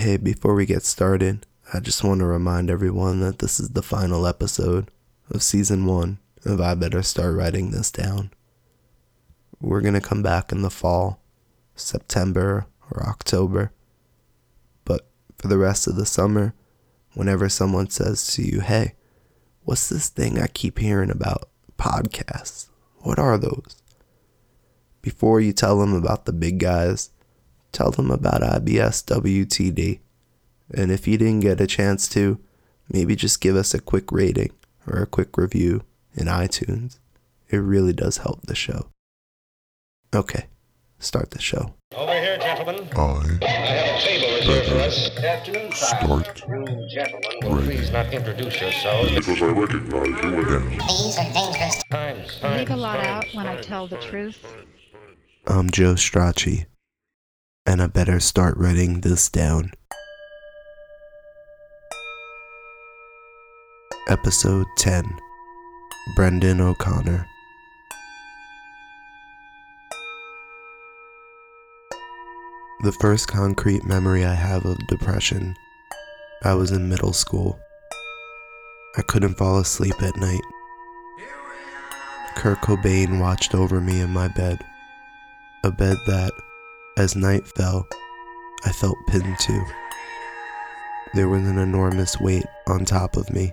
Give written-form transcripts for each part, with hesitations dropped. Hey, before we get started, I just want to remind everyone that this is the final episode of Season 1 of I Better Start Writing This Down. We're going to come back in the fall, September or October, but for the rest of the summer, whenever someone says to you, hey, what's this thing I keep hearing about? Podcasts. What are those? Before you tell them about the big guys, tell them about IBSWTD. And if you didn't get a chance to, maybe just give us a quick rating or a quick review in iTunes. It really does help the show. Okay, start the show. Over here, gentlemen. I have a table reserved for us. Afternoon time. Gentlemen, will please not introduce yourselves. Because I recognize you again. These are dangerous times. I make a lot out when I tell the truth. I'm Joe Stracci, and I better start writing this down. Episode 10. Brendan O'Connor. The first concrete memory I have of depression, I was in middle school. I couldn't fall asleep at night. Kurt Cobain watched over me in my bed, a bed that, as night fell, I felt pinned to. There was an enormous weight on top of me.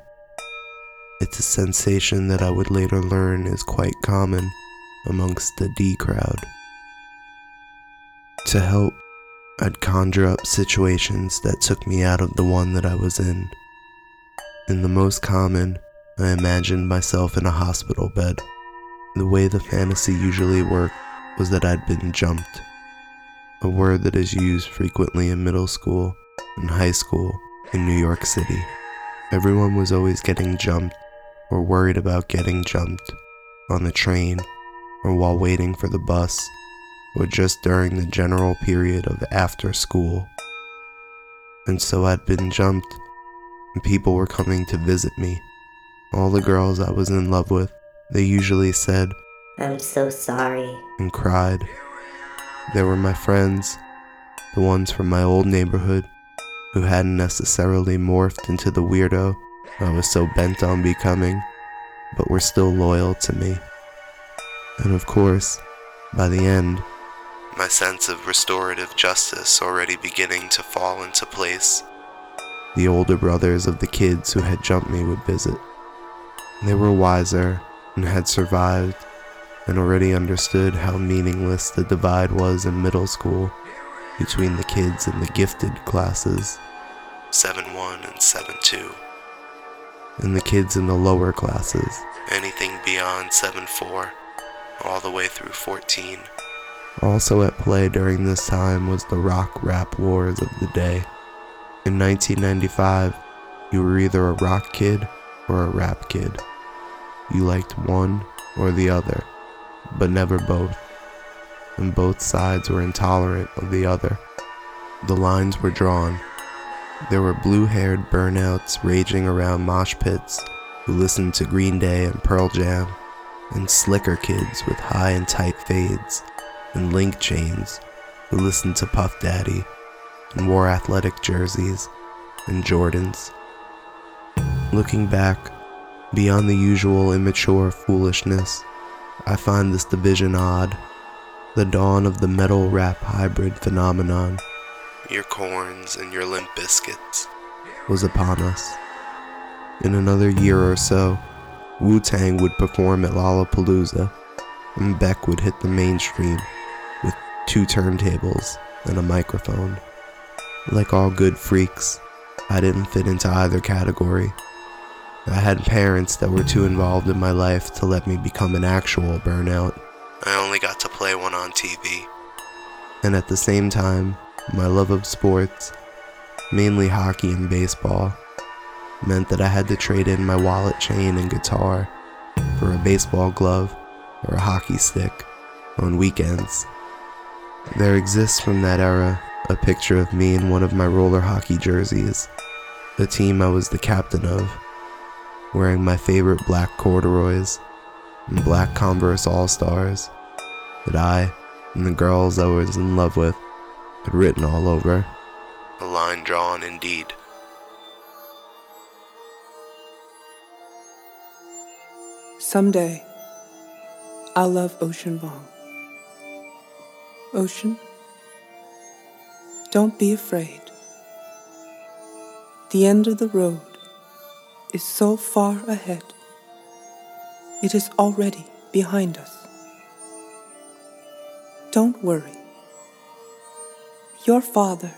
It's a sensation that I would later learn is quite common amongst the D crowd. To help, I'd conjure up situations that took me out of the one that I was in. In the most common, I imagined myself in a hospital bed. The way the fantasy usually worked was that I'd been jumped, a word that is used frequently in middle school and high school in New York City. Everyone was always getting jumped or worried about getting jumped on the train or while waiting for the bus, or just during the general period of after school. And so I'd been jumped, and people were coming to visit me. All the girls I was in love with, they usually said, I'm so sorry, and cried. There were my friends, the ones from my old neighborhood, who hadn't necessarily morphed into the weirdo I was so bent on becoming, but were still loyal to me. And of course, by the end, my sense of restorative justice already beginning to fall into place. The older brothers of the kids who had jumped me would visit. They were wiser and had survived and already understood how meaningless the divide was in middle school between the kids in the gifted classes, 7-1 and 7-2, and the kids in the lower classes, anything beyond 7-4, all the way through 14. Also at play during this time was the rock-rap wars of the day. In 1995, you were either a rock kid or a rap kid. You liked one or the other, but never both. And both sides were intolerant of the other. The lines were drawn. There were blue-haired burnouts raging around mosh pits who listened to Green Day and Pearl Jam, and slicker kids with high and tight fades and link chains who listened to Puff Daddy and wore athletic jerseys and Jordans. Looking back, beyond the usual immature foolishness, I find this division odd. The dawn of the metal rap hybrid phenomenon, your Korns and your Limp Bizkits, was upon us. In another year or so, Wu-Tang would perform at Lollapalooza, and Beck would hit the mainstream with 2 turntables and a microphone. Like all good freaks, I didn't fit into either category. I had parents that were too involved in my life to let me become an actual burnout. I only got to play one on TV. And at the same time, my love of sports, mainly hockey and baseball, meant that I had to trade in my wallet chain and guitar for a baseball glove or a hockey stick on weekends. There exists from that era a picture of me in one of my roller hockey jerseys, the team I was the captain of, wearing my favorite black corduroys and black Converse All-Stars that I and the girls I was in love with had written all over, a line drawn indeed. Someday, I'll love Ocean Vuong. Ocean, don't be afraid. The end of the road is so far ahead. It is already behind us. Don't worry. Your father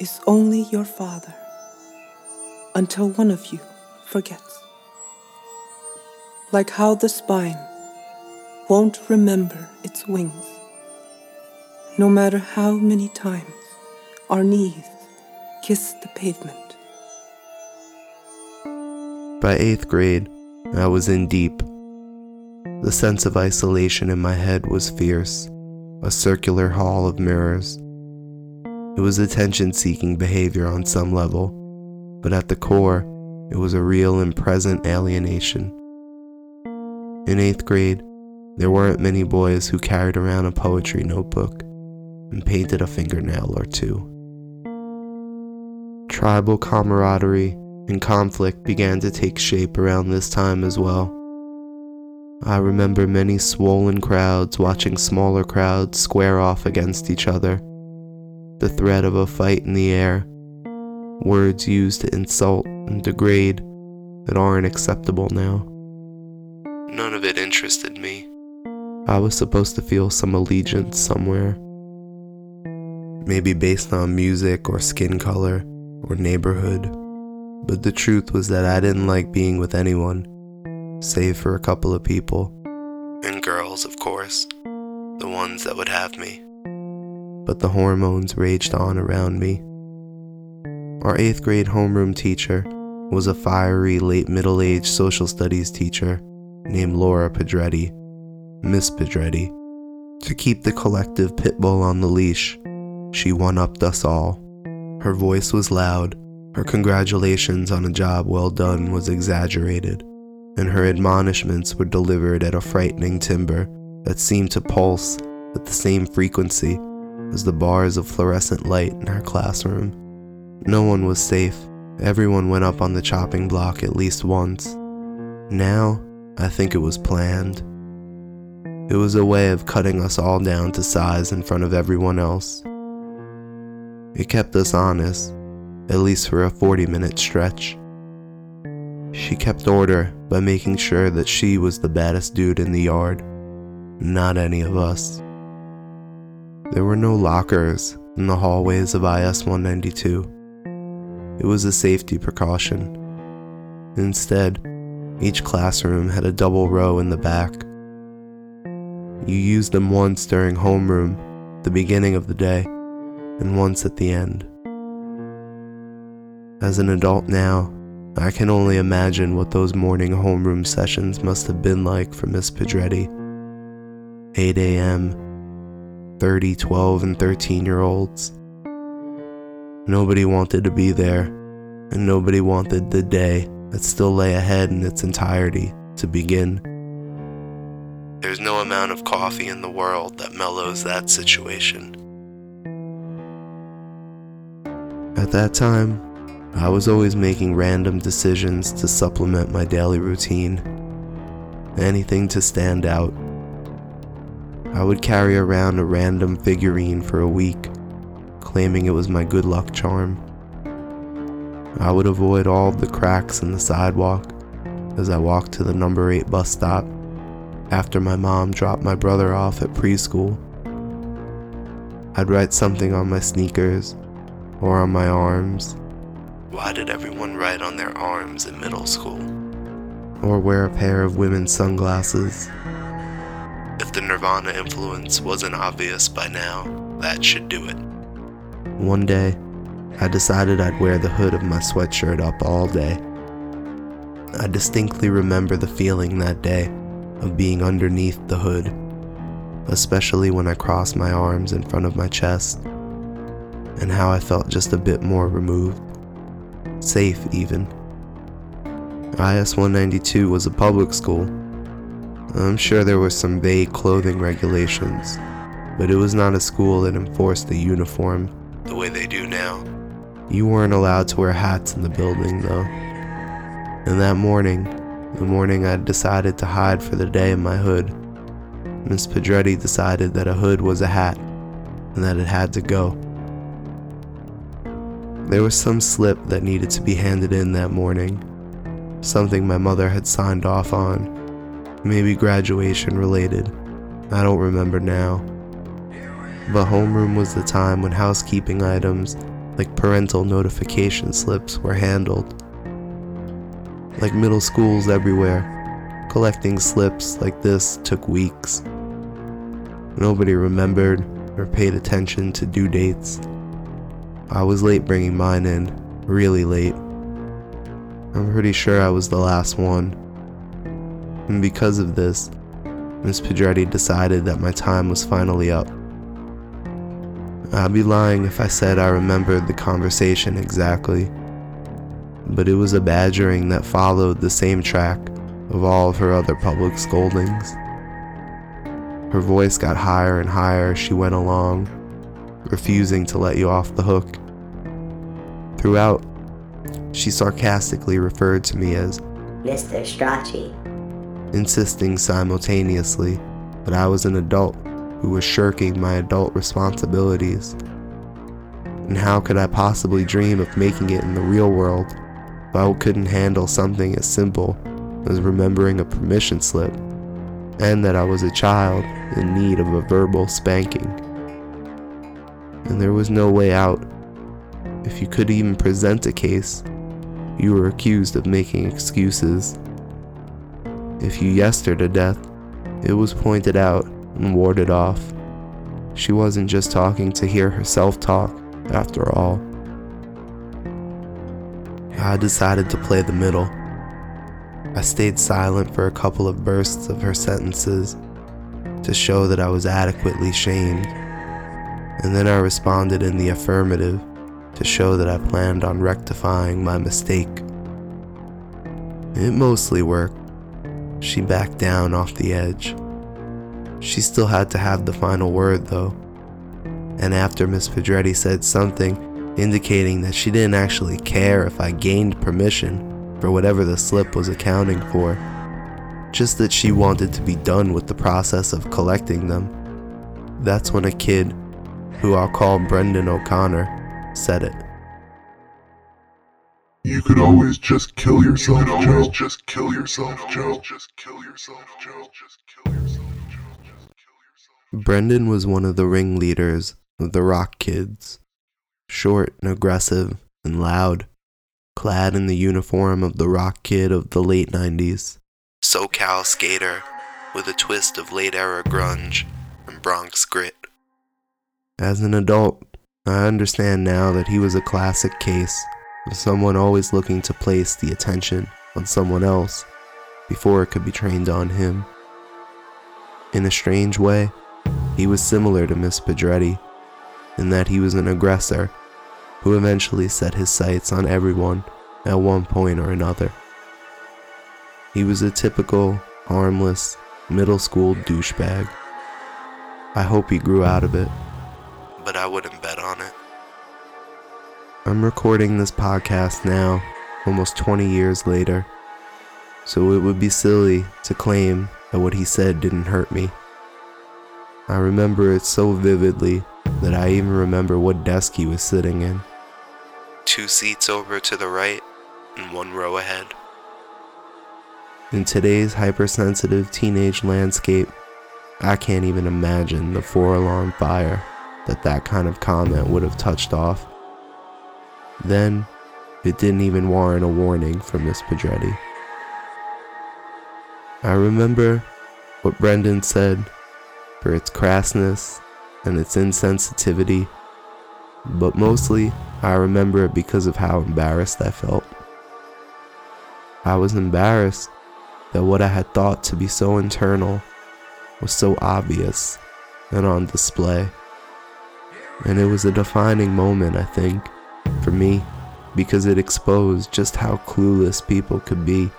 is only your father until one of you forgets. Like how the spine won't remember its wings, no matter how many times our knees kiss the pavement. By 8th grade, I was in deep. The sense of isolation in my head was fierce, a circular hall of mirrors. It was attention-seeking behavior on some level, but at the core, it was a real and present alienation. In 8th grade, there weren't many boys who carried around a poetry notebook and painted a fingernail or two. Tribal camaraderie and conflict began to take shape around this time as well. I remember many swollen crowds watching smaller crowds square off against each other, the threat of a fight in the air, words used to insult and degrade that aren't acceptable now. None of it interested me. I was supposed to feel some allegiance somewhere. Maybe based on music or skin color or neighborhood. But the truth was that I didn't like being with anyone, save for a couple of people. And girls, of course. The ones that would have me. But the hormones raged on around me. Our 8th grade homeroom teacher was a fiery, late middle-aged social studies teacher named Laura Pedretti, Miss Pedretti. To keep the collective pit bull on the leash, she one-upped us all. Her voice was loud, her congratulations on a job well done was exaggerated, and her admonishments were delivered at a frightening timbre that seemed to pulse at the same frequency as the bars of fluorescent light in her classroom. No one was safe. Everyone went up on the chopping block at least once. Now, I think it was planned. It was a way of cutting us all down to size in front of everyone else. It kept us honest, at least for a 40-minute stretch. She kept order by making sure that she was the baddest dude in the yard, not any of us. There were no lockers in the hallways of IS-192. It was a safety precaution. Instead, each classroom had a double row in the back. You used them once during homeroom, the beginning of the day, and once at the end. As an adult now, I can only imagine what those morning homeroom sessions must have been like for Miss Pedretti. 8 a.m., 30, 12, and 13-year-olds. Nobody wanted to be there, and nobody wanted the day that still lay ahead in its entirety to begin. There's no amount of coffee in the world that mellows that situation. At that time, I was always making random decisions to supplement my daily routine. Anything to stand out. I would carry around a random figurine for a week, claiming it was my good luck charm. I would avoid all the cracks in the sidewalk as I walked to the number 8 bus stop after my mom dropped my brother off at preschool. I'd write something on my sneakers or on my arms. Why did everyone write on their arms in middle school? Or wear a pair of women's sunglasses. If the Nirvana influence wasn't obvious by now, that should do it. One day, I decided I'd wear the hood of my sweatshirt up all day. I distinctly remember the feeling that day of being underneath the hood, especially when I crossed my arms in front of my chest, and how I felt just a bit more removed, safe even. IS-192 was a public school. I'm sure there were some vague clothing regulations, but it was not a school that enforced the uniform the way they do now. You weren't allowed to wear hats in the building, though. And that morning, the morning I decided to hide for the day in my hood, Miss Pedretti decided that a hood was a hat, and that it had to go. There was some slip that needed to be handed in that morning, something my mother had signed off on, maybe graduation related, I don't remember now. But homeroom was the time when housekeeping items like parental notification slips were handled. Like middle schools everywhere, collecting slips like this took weeks. Nobody remembered or paid attention to due dates. I was late bringing mine in, really late. I'm pretty sure I was the last one. And because of this, Miss Pedretti decided that my time was finally up. I'd be lying if I said I remembered the conversation exactly, but it was a badgering that followed the same track of all of her other public scoldings. Her voice got higher and higher as she went along, refusing to let you off the hook. Throughout, she sarcastically referred to me as Mr. Stracci, insisting simultaneously that I was an adult who was shirking my adult responsibilities. And how could I possibly dream of making it in the real world if I couldn't handle something as simple as remembering a permission slip, and that I was a child in need of a verbal spanking. And there was no way out. If you could even present a case, you were accused of making excuses. If you yessed her to death, it was pointed out and warded off. She wasn't just talking to hear herself talk, after all. I decided to play the middle. I stayed silent for a couple of bursts of her sentences to show that I was adequately shamed, and then I responded in the affirmative to show that I planned on rectifying my mistake. It mostly worked. She backed down off the edge. She still had to have the final word, though, and after Miss Pedretti said something indicating that she didn't actually care if I gained permission for whatever the slip was accounting for, just that she wanted to be done with the process of collecting them, that's when a kid, who I'll call Brendan O'Connor, said it. You could always just kill yourself, Joe. You could always just kill yourself, Joe. Just kill yourself, Joe. Just kill yourself. Brendan was one of the ringleaders of the Rock Kids, short and aggressive and loud, clad in the uniform of the Rock Kid of the late 90s, SoCal skater with a twist of late-era grunge and Bronx grit. As an adult, I understand now that he was a classic case of someone always looking to place the attention on someone else before it could be trained on him. In a strange way, he was similar to Miss Pedretti, in that he was an aggressor who eventually set his sights on everyone at one point or another. He was a typical, harmless, middle school douchebag. I hope he grew out of it, but I wouldn't bet on it. I'm recording this podcast now, almost 20 years later, so it would be silly to claim that what he said didn't hurt me. I remember it so vividly that I even remember what desk he was sitting in. 2 seats over to the right and 1 row ahead. In today's hypersensitive teenage landscape, I can't even imagine the 4-alarm fire that kind of comment would have touched off. Then, it didn't even warrant a warning from Miss Pedretti. I remember what Brendan said for its crassness and its insensitivity, but mostly I remember it because of how embarrassed I felt. I was embarrassed that what I had thought to be so internal was so obvious and on display. And it was a defining moment, I think, for me, because it exposed just how clueless people could be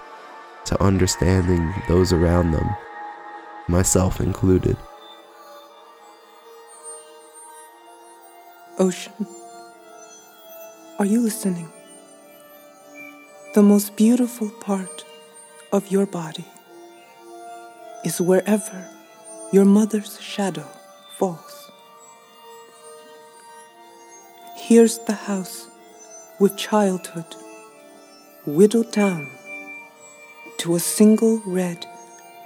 to understanding those around them, myself included. Ocean, Are you listening? The most beautiful part of your body is wherever your mother's shadow falls. Here's the house with childhood whittled down to a single red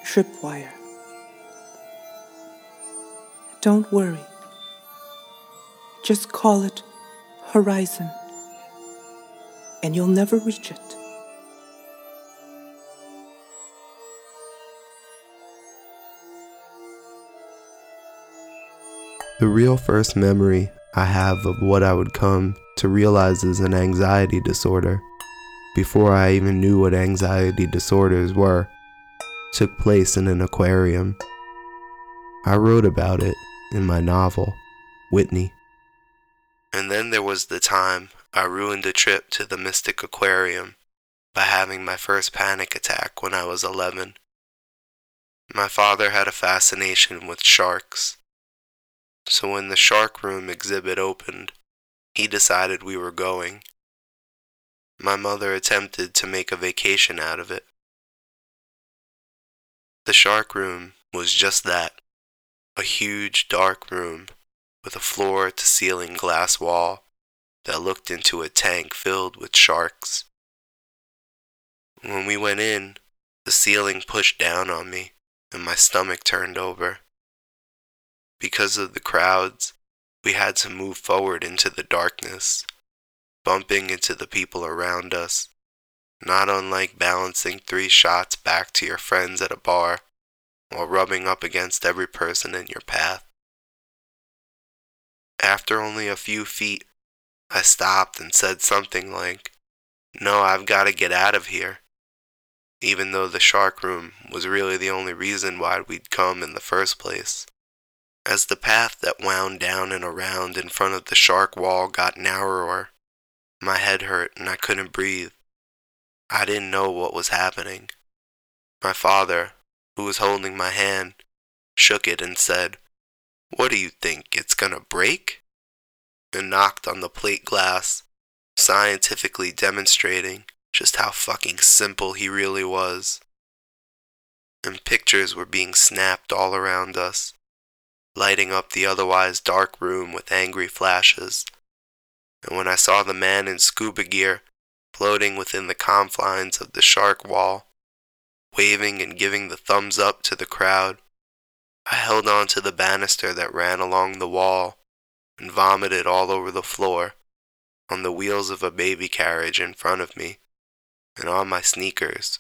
tripwire. Don't worry, just call it horizon, and you'll never reach it. The real first memory I have of what I would come to realize is an anxiety disorder, before I even knew what anxiety disorders were, took place in an aquarium. I wrote about it in my novel, Whitney. And then there was the time I ruined a trip to the Mystic Aquarium by having my first panic attack when I was 11. My father had a fascination with sharks, so when the shark room exhibit opened, he decided we were going. My mother attempted to make a vacation out of it. The shark room was just that, a huge dark room with a floor-to-ceiling glass wall that looked into a tank filled with sharks. When we went in, the ceiling pushed down on me and my stomach turned over. Because of the crowds, we had to move forward into the darkness, bumping into the people around us, not unlike balancing 3 shots back to your friends at a bar while rubbing up against every person in your path. After only a few feet, I stopped and said something like, "No, I've got to get out of here," even though the shark room was really the only reason why we'd come in the first place. As the path that wound down and around in front of the shark wall got narrower, my head hurt and I couldn't breathe. I didn't know what was happening. My father, who was holding my hand, shook it and said, "What do you think, it's gonna break?" and knocked on the plate glass, scientifically demonstrating just how fucking simple he really was. And pictures were being snapped all around us, lighting up the otherwise dark room with angry flashes. And when I saw the man in scuba gear floating within the confines of the shark wall, waving and giving the thumbs up to the crowd, I held on to the banister that ran along the wall and vomited all over the floor, on the wheels of a baby carriage in front of me, and on my sneakers,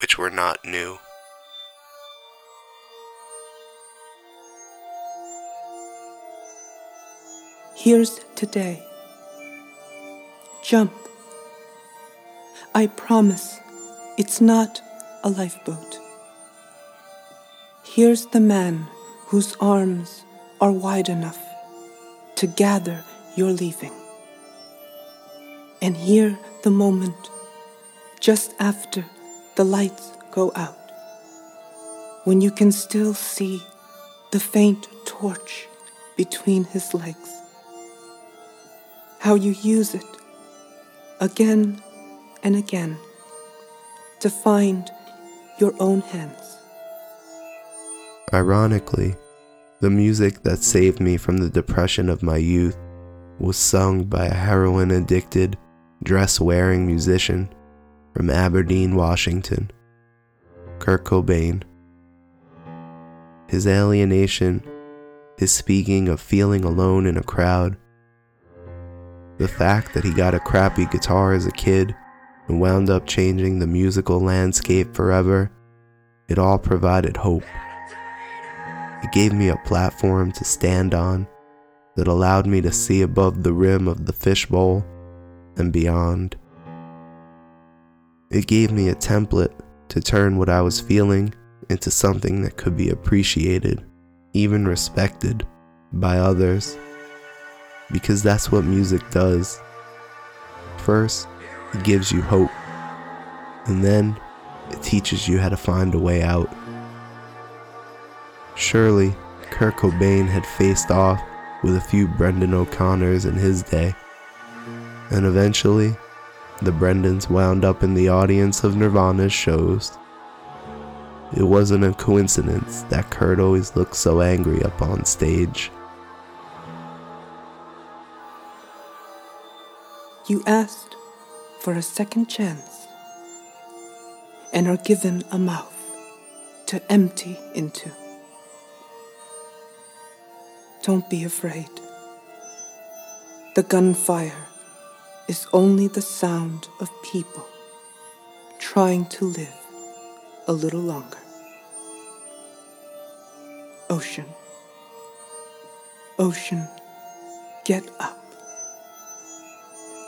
which were not new. Here's today. Jump. I promise it's not a lifeboat. Here's the man whose arms are wide enough to gather your leaving. And here the moment, just after the lights go out, when you can still see the faint torch between his legs. How you use it again and again to find your own hands. Ironically, the music that saved me from the depression of my youth was sung by a heroin-addicted, dress-wearing musician from Aberdeen, Washington, Kurt Cobain. His alienation, his speaking of feeling alone in a crowd, the fact that he got a crappy guitar as a kid and wound up changing the musical landscape forever, it all provided hope. It gave me a platform to stand on that allowed me to see above the rim of the fishbowl and beyond. It gave me a template to turn what I was feeling into something that could be appreciated, even respected, by others. Because that's what music does. First, it gives you hope, and then it teaches you how to find a way out. Surely, Kurt Cobain had faced off with a few Brendan O'Connors in his day, and eventually, the Brendans wound up in the audience of Nirvana's shows. It wasn't a coincidence that Kurt always looked so angry up on stage. You asked for a second chance and are given a mouth to empty into. Don't be afraid. The gunfire is only the sound of people trying to live a little longer. Ocean, ocean, get up.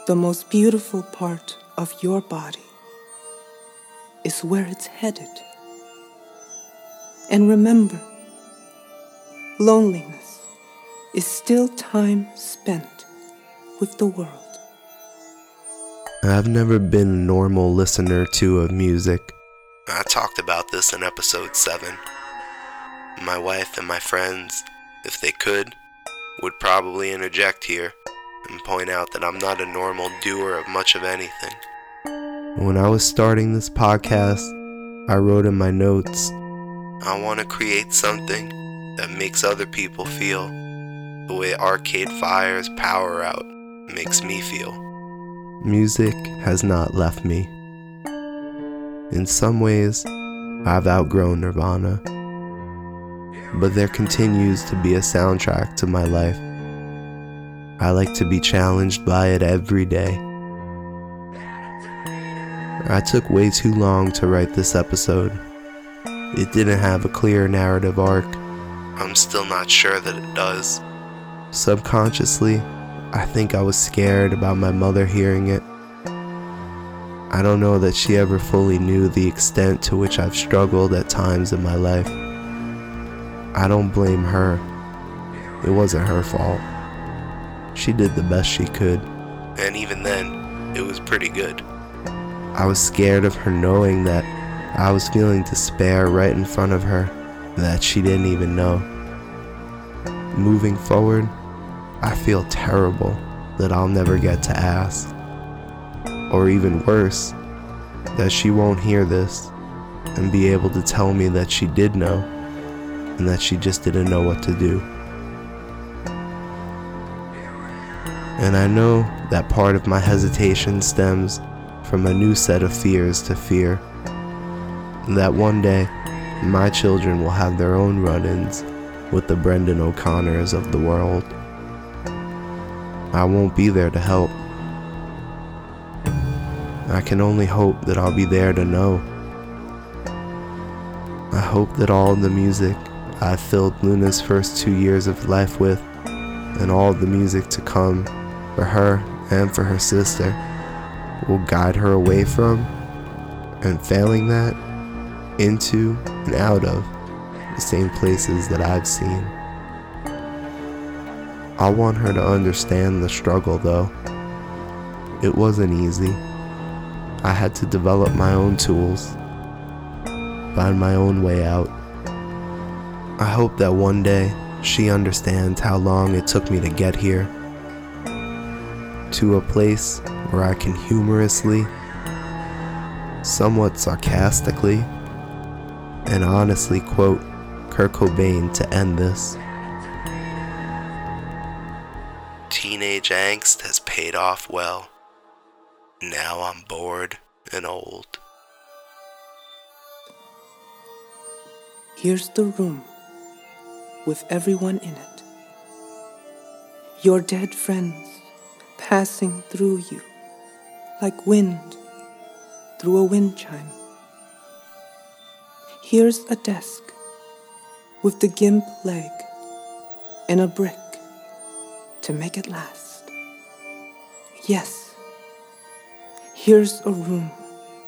The most beautiful part of your body is where it's headed. And remember, loneliness is still time spent with the world. I've never been a normal listener to of music. I talked about this in episode 7. My wife and my friends, if they could, would probably interject here and point out that I'm not a normal doer of much of anything. When I was starting this podcast, I wrote in my notes, I want to create something that makes other people feel the way Arcade Fire's Power Out makes me feel. Music has not left me. In some ways, I've outgrown Nirvana, but there continues to be a soundtrack to my life. I like to be challenged by it every day. I took way too long to write this episode. It didn't have a clear narrative arc. I'm still not sure that it does. Subconsciously, I think I was scared about my mother hearing it. I don't know that she ever fully knew the extent to which I've struggled at times in my life. I don't blame her. It wasn't her fault. She did the best she could. And even then, it was pretty good. I was scared of her knowing that I was feeling despair right in front of her, that she didn't even know. Moving forward, I feel terrible that I'll never get to ask. Or even worse, that she won't hear this and be able to tell me that she did know and that she just didn't know what to do. And I know that part of my hesitation stems from a new set of fears to fear. That one day, my children will have their own run-ins with the Brendan O'Connors of the world. I won't be there to help. I can only hope that I'll be there to know. I hope that all the music I filled Luna's first 2 years of life with, and all the music to come for her and for her sister, will guide her away from, and failing that, into and out of the same places that I've seen. I want her to understand the struggle, though. It wasn't easy. I had to develop my own tools, find my own way out. I hope that one day she understands how long it took me to get here, to a place where I can humorously, somewhat sarcastically, and honestly quote Kurt Cobain to end this. Teenage angst has paid off well. Now I'm bored and old. Here's the room with everyone in it. Your dead friends passing through you like wind through a wind chime. Here's a desk with the gimp leg and a brick to make it last. Yes. Here's a room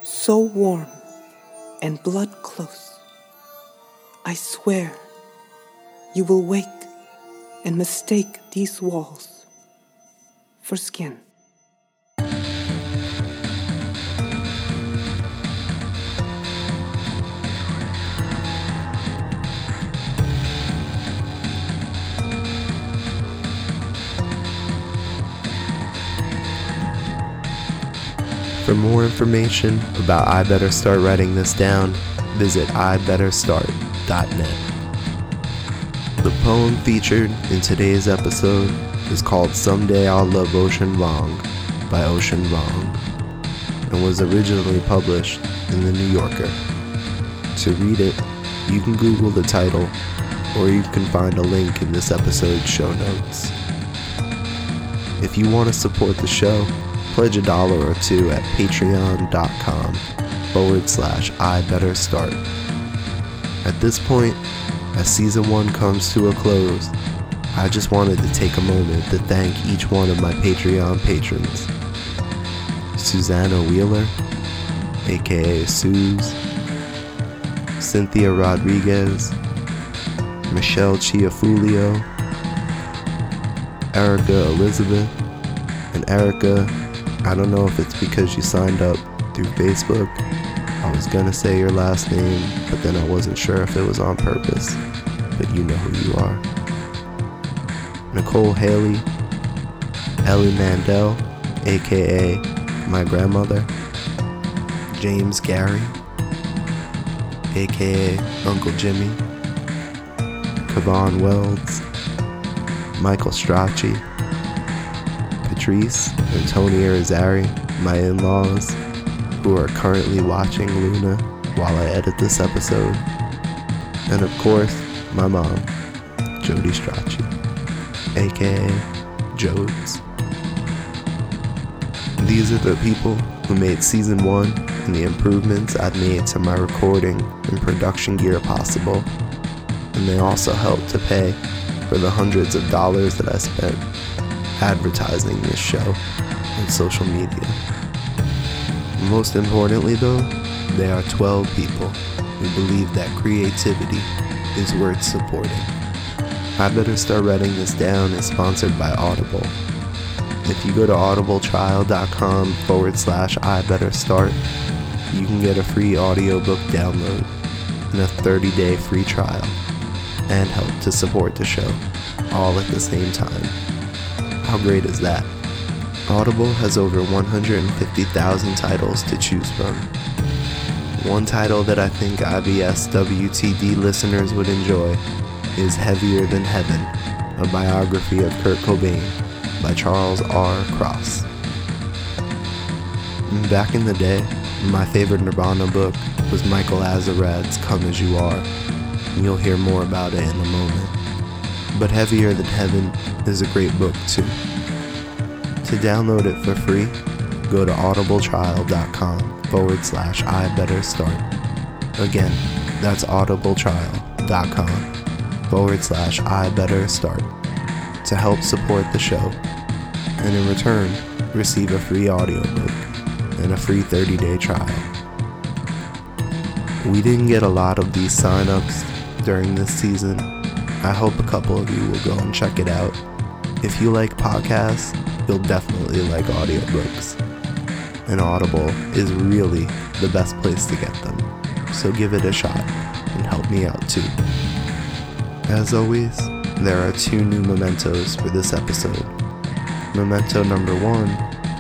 so warm and blood close. I swear you will wake and mistake these walls for skin. For more information about I Better Start Writing This Down, visit ibetterstart.net. The poem featured in today's episode is called Someday I'll Love Ocean Vuong by Ocean Vuong and was originally published in The New Yorker. To read it, you can Google the title, or you can find a link in this episode's show notes. If you want to support the show, pledge $1 or $2 at patreon.com/I Better Start. At this point, as season 1 comes to a close, I just wanted to take a moment to thank each one of my Patreon patrons. Susanna Wheeler, aka Suze, Cynthia Rodriguez, Michelle Chiafulio, Erica Elizabeth, and Erica, I don't know if it's because you signed up through Facebook. I was gonna say your last name, but then I wasn't sure if it was on purpose, but you know who you are. Nicole Haley, Ellie Mandel, aka my grandmother, James Gary, aka Uncle Jimmy, Kavon Wells, Michael Stracci, Patrice and Tony Arizari, my in-laws, who are currently watching Luna while I edit this episode, and of course, my mom, Jody Stracci, aka Jodes. These are the people who made season 1 and the improvements I've made to my recording and production gear possible, and they also helped to pay for the hundreds of dollars that I spent advertising this show on social media. Most importantly though, they are 12 people who believe that creativity is worth supporting. I Better Start Writing This Down is sponsored by Audible. If you go to audibletrial.com/I Better Start, you can get a free audiobook download and a 30-day free trial, and help to support the show, all at the same time. How great is that? Audible has over 150,000 titles to choose from. One title that I think IBSWTD listeners would enjoy is Heavier Than Heaven, a biography of Kurt Cobain by Charles R. Cross. Back in the day, my favorite Nirvana book was Michael Azarad's Come As You Are, and you'll hear more about it in a moment. But Heavier Than Heaven is a great book too. To download it for free, go to audibletrial.com/I Better Start. Again, that's audibletrial.com/I Better Start to help support the show, and in return, receive a free audiobook and a free 30-day trial. We didn't get a lot of these sign-ups during this season. I hope a couple of you will go and check it out. If you like podcasts, you'll definitely like audiobooks. And Audible is really the best place to get them. So give it a shot and help me out too. As always, there are 2 new mementos for this episode. Memento number 1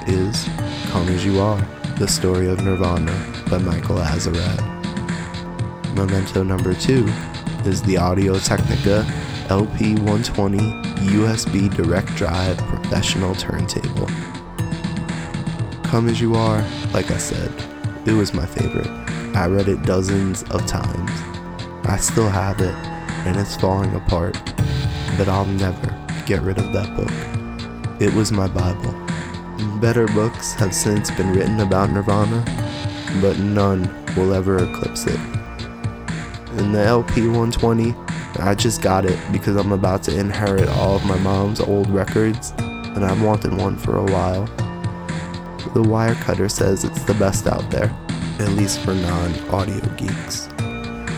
is Come As You Are, The Story of Nirvana by Michael Azarad. Memento number 2 is the Audio-Technica LP120 USB Direct Drive Professional Turntable. Come As You Are, like I said, it was my favorite. I read it dozens of times. I still have it, and it's falling apart, but I'll never get rid of that book. It was my Bible. Better books have since been written about Nirvana, but none will ever eclipse it. In the LP120, I just got it because I'm about to inherit all of my mom's old records, and I've wanted one for a while. The Wirecutter says it's the best out there, at least for non-audio geeks.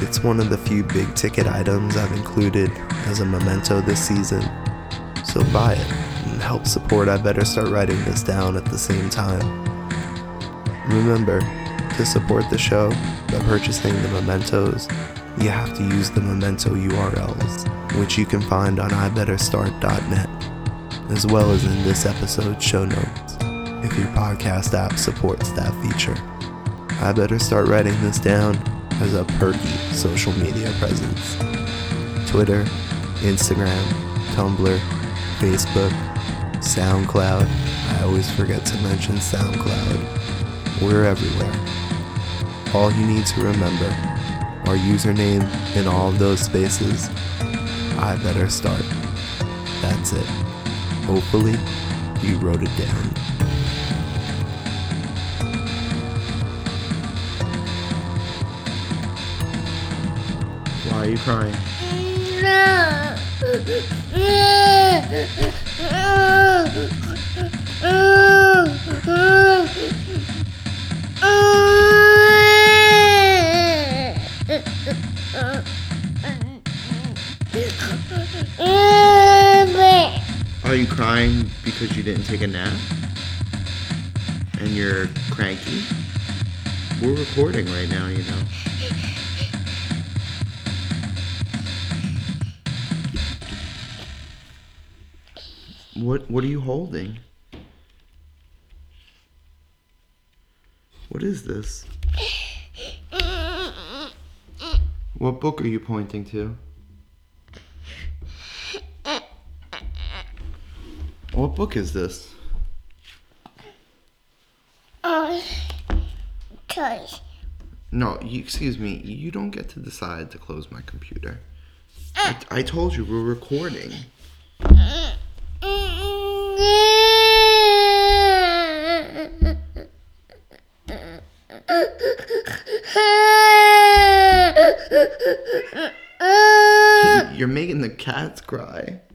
It's one of the few big ticket items I've included as a memento this season, so buy it and help support I Better Start Writing This Down at the same time. Remember, to support the show by purchasing the mementos, you have to use the memento URLs, which you can find on ibetterstart.net, as well as in this episode's show notes. If your podcast app supports that feature. I Better Start Writing This Down has a perky social media presence. Twitter, Instagram, Tumblr, Facebook, SoundCloud. I always forget to mention SoundCloud. We're everywhere. All you need to remember, our username in all of those spaces, I Better Start. That's it. Hopefully, you wrote it down. Why are you crying? Are you crying because you didn't take a nap? And you're cranky? We're recording right now, you know. What are you holding? What is this? What book are you pointing to? What book is this? Close. No, excuse me. You don't get to decide to close my computer. I told you we're recording. You're making the cats cry.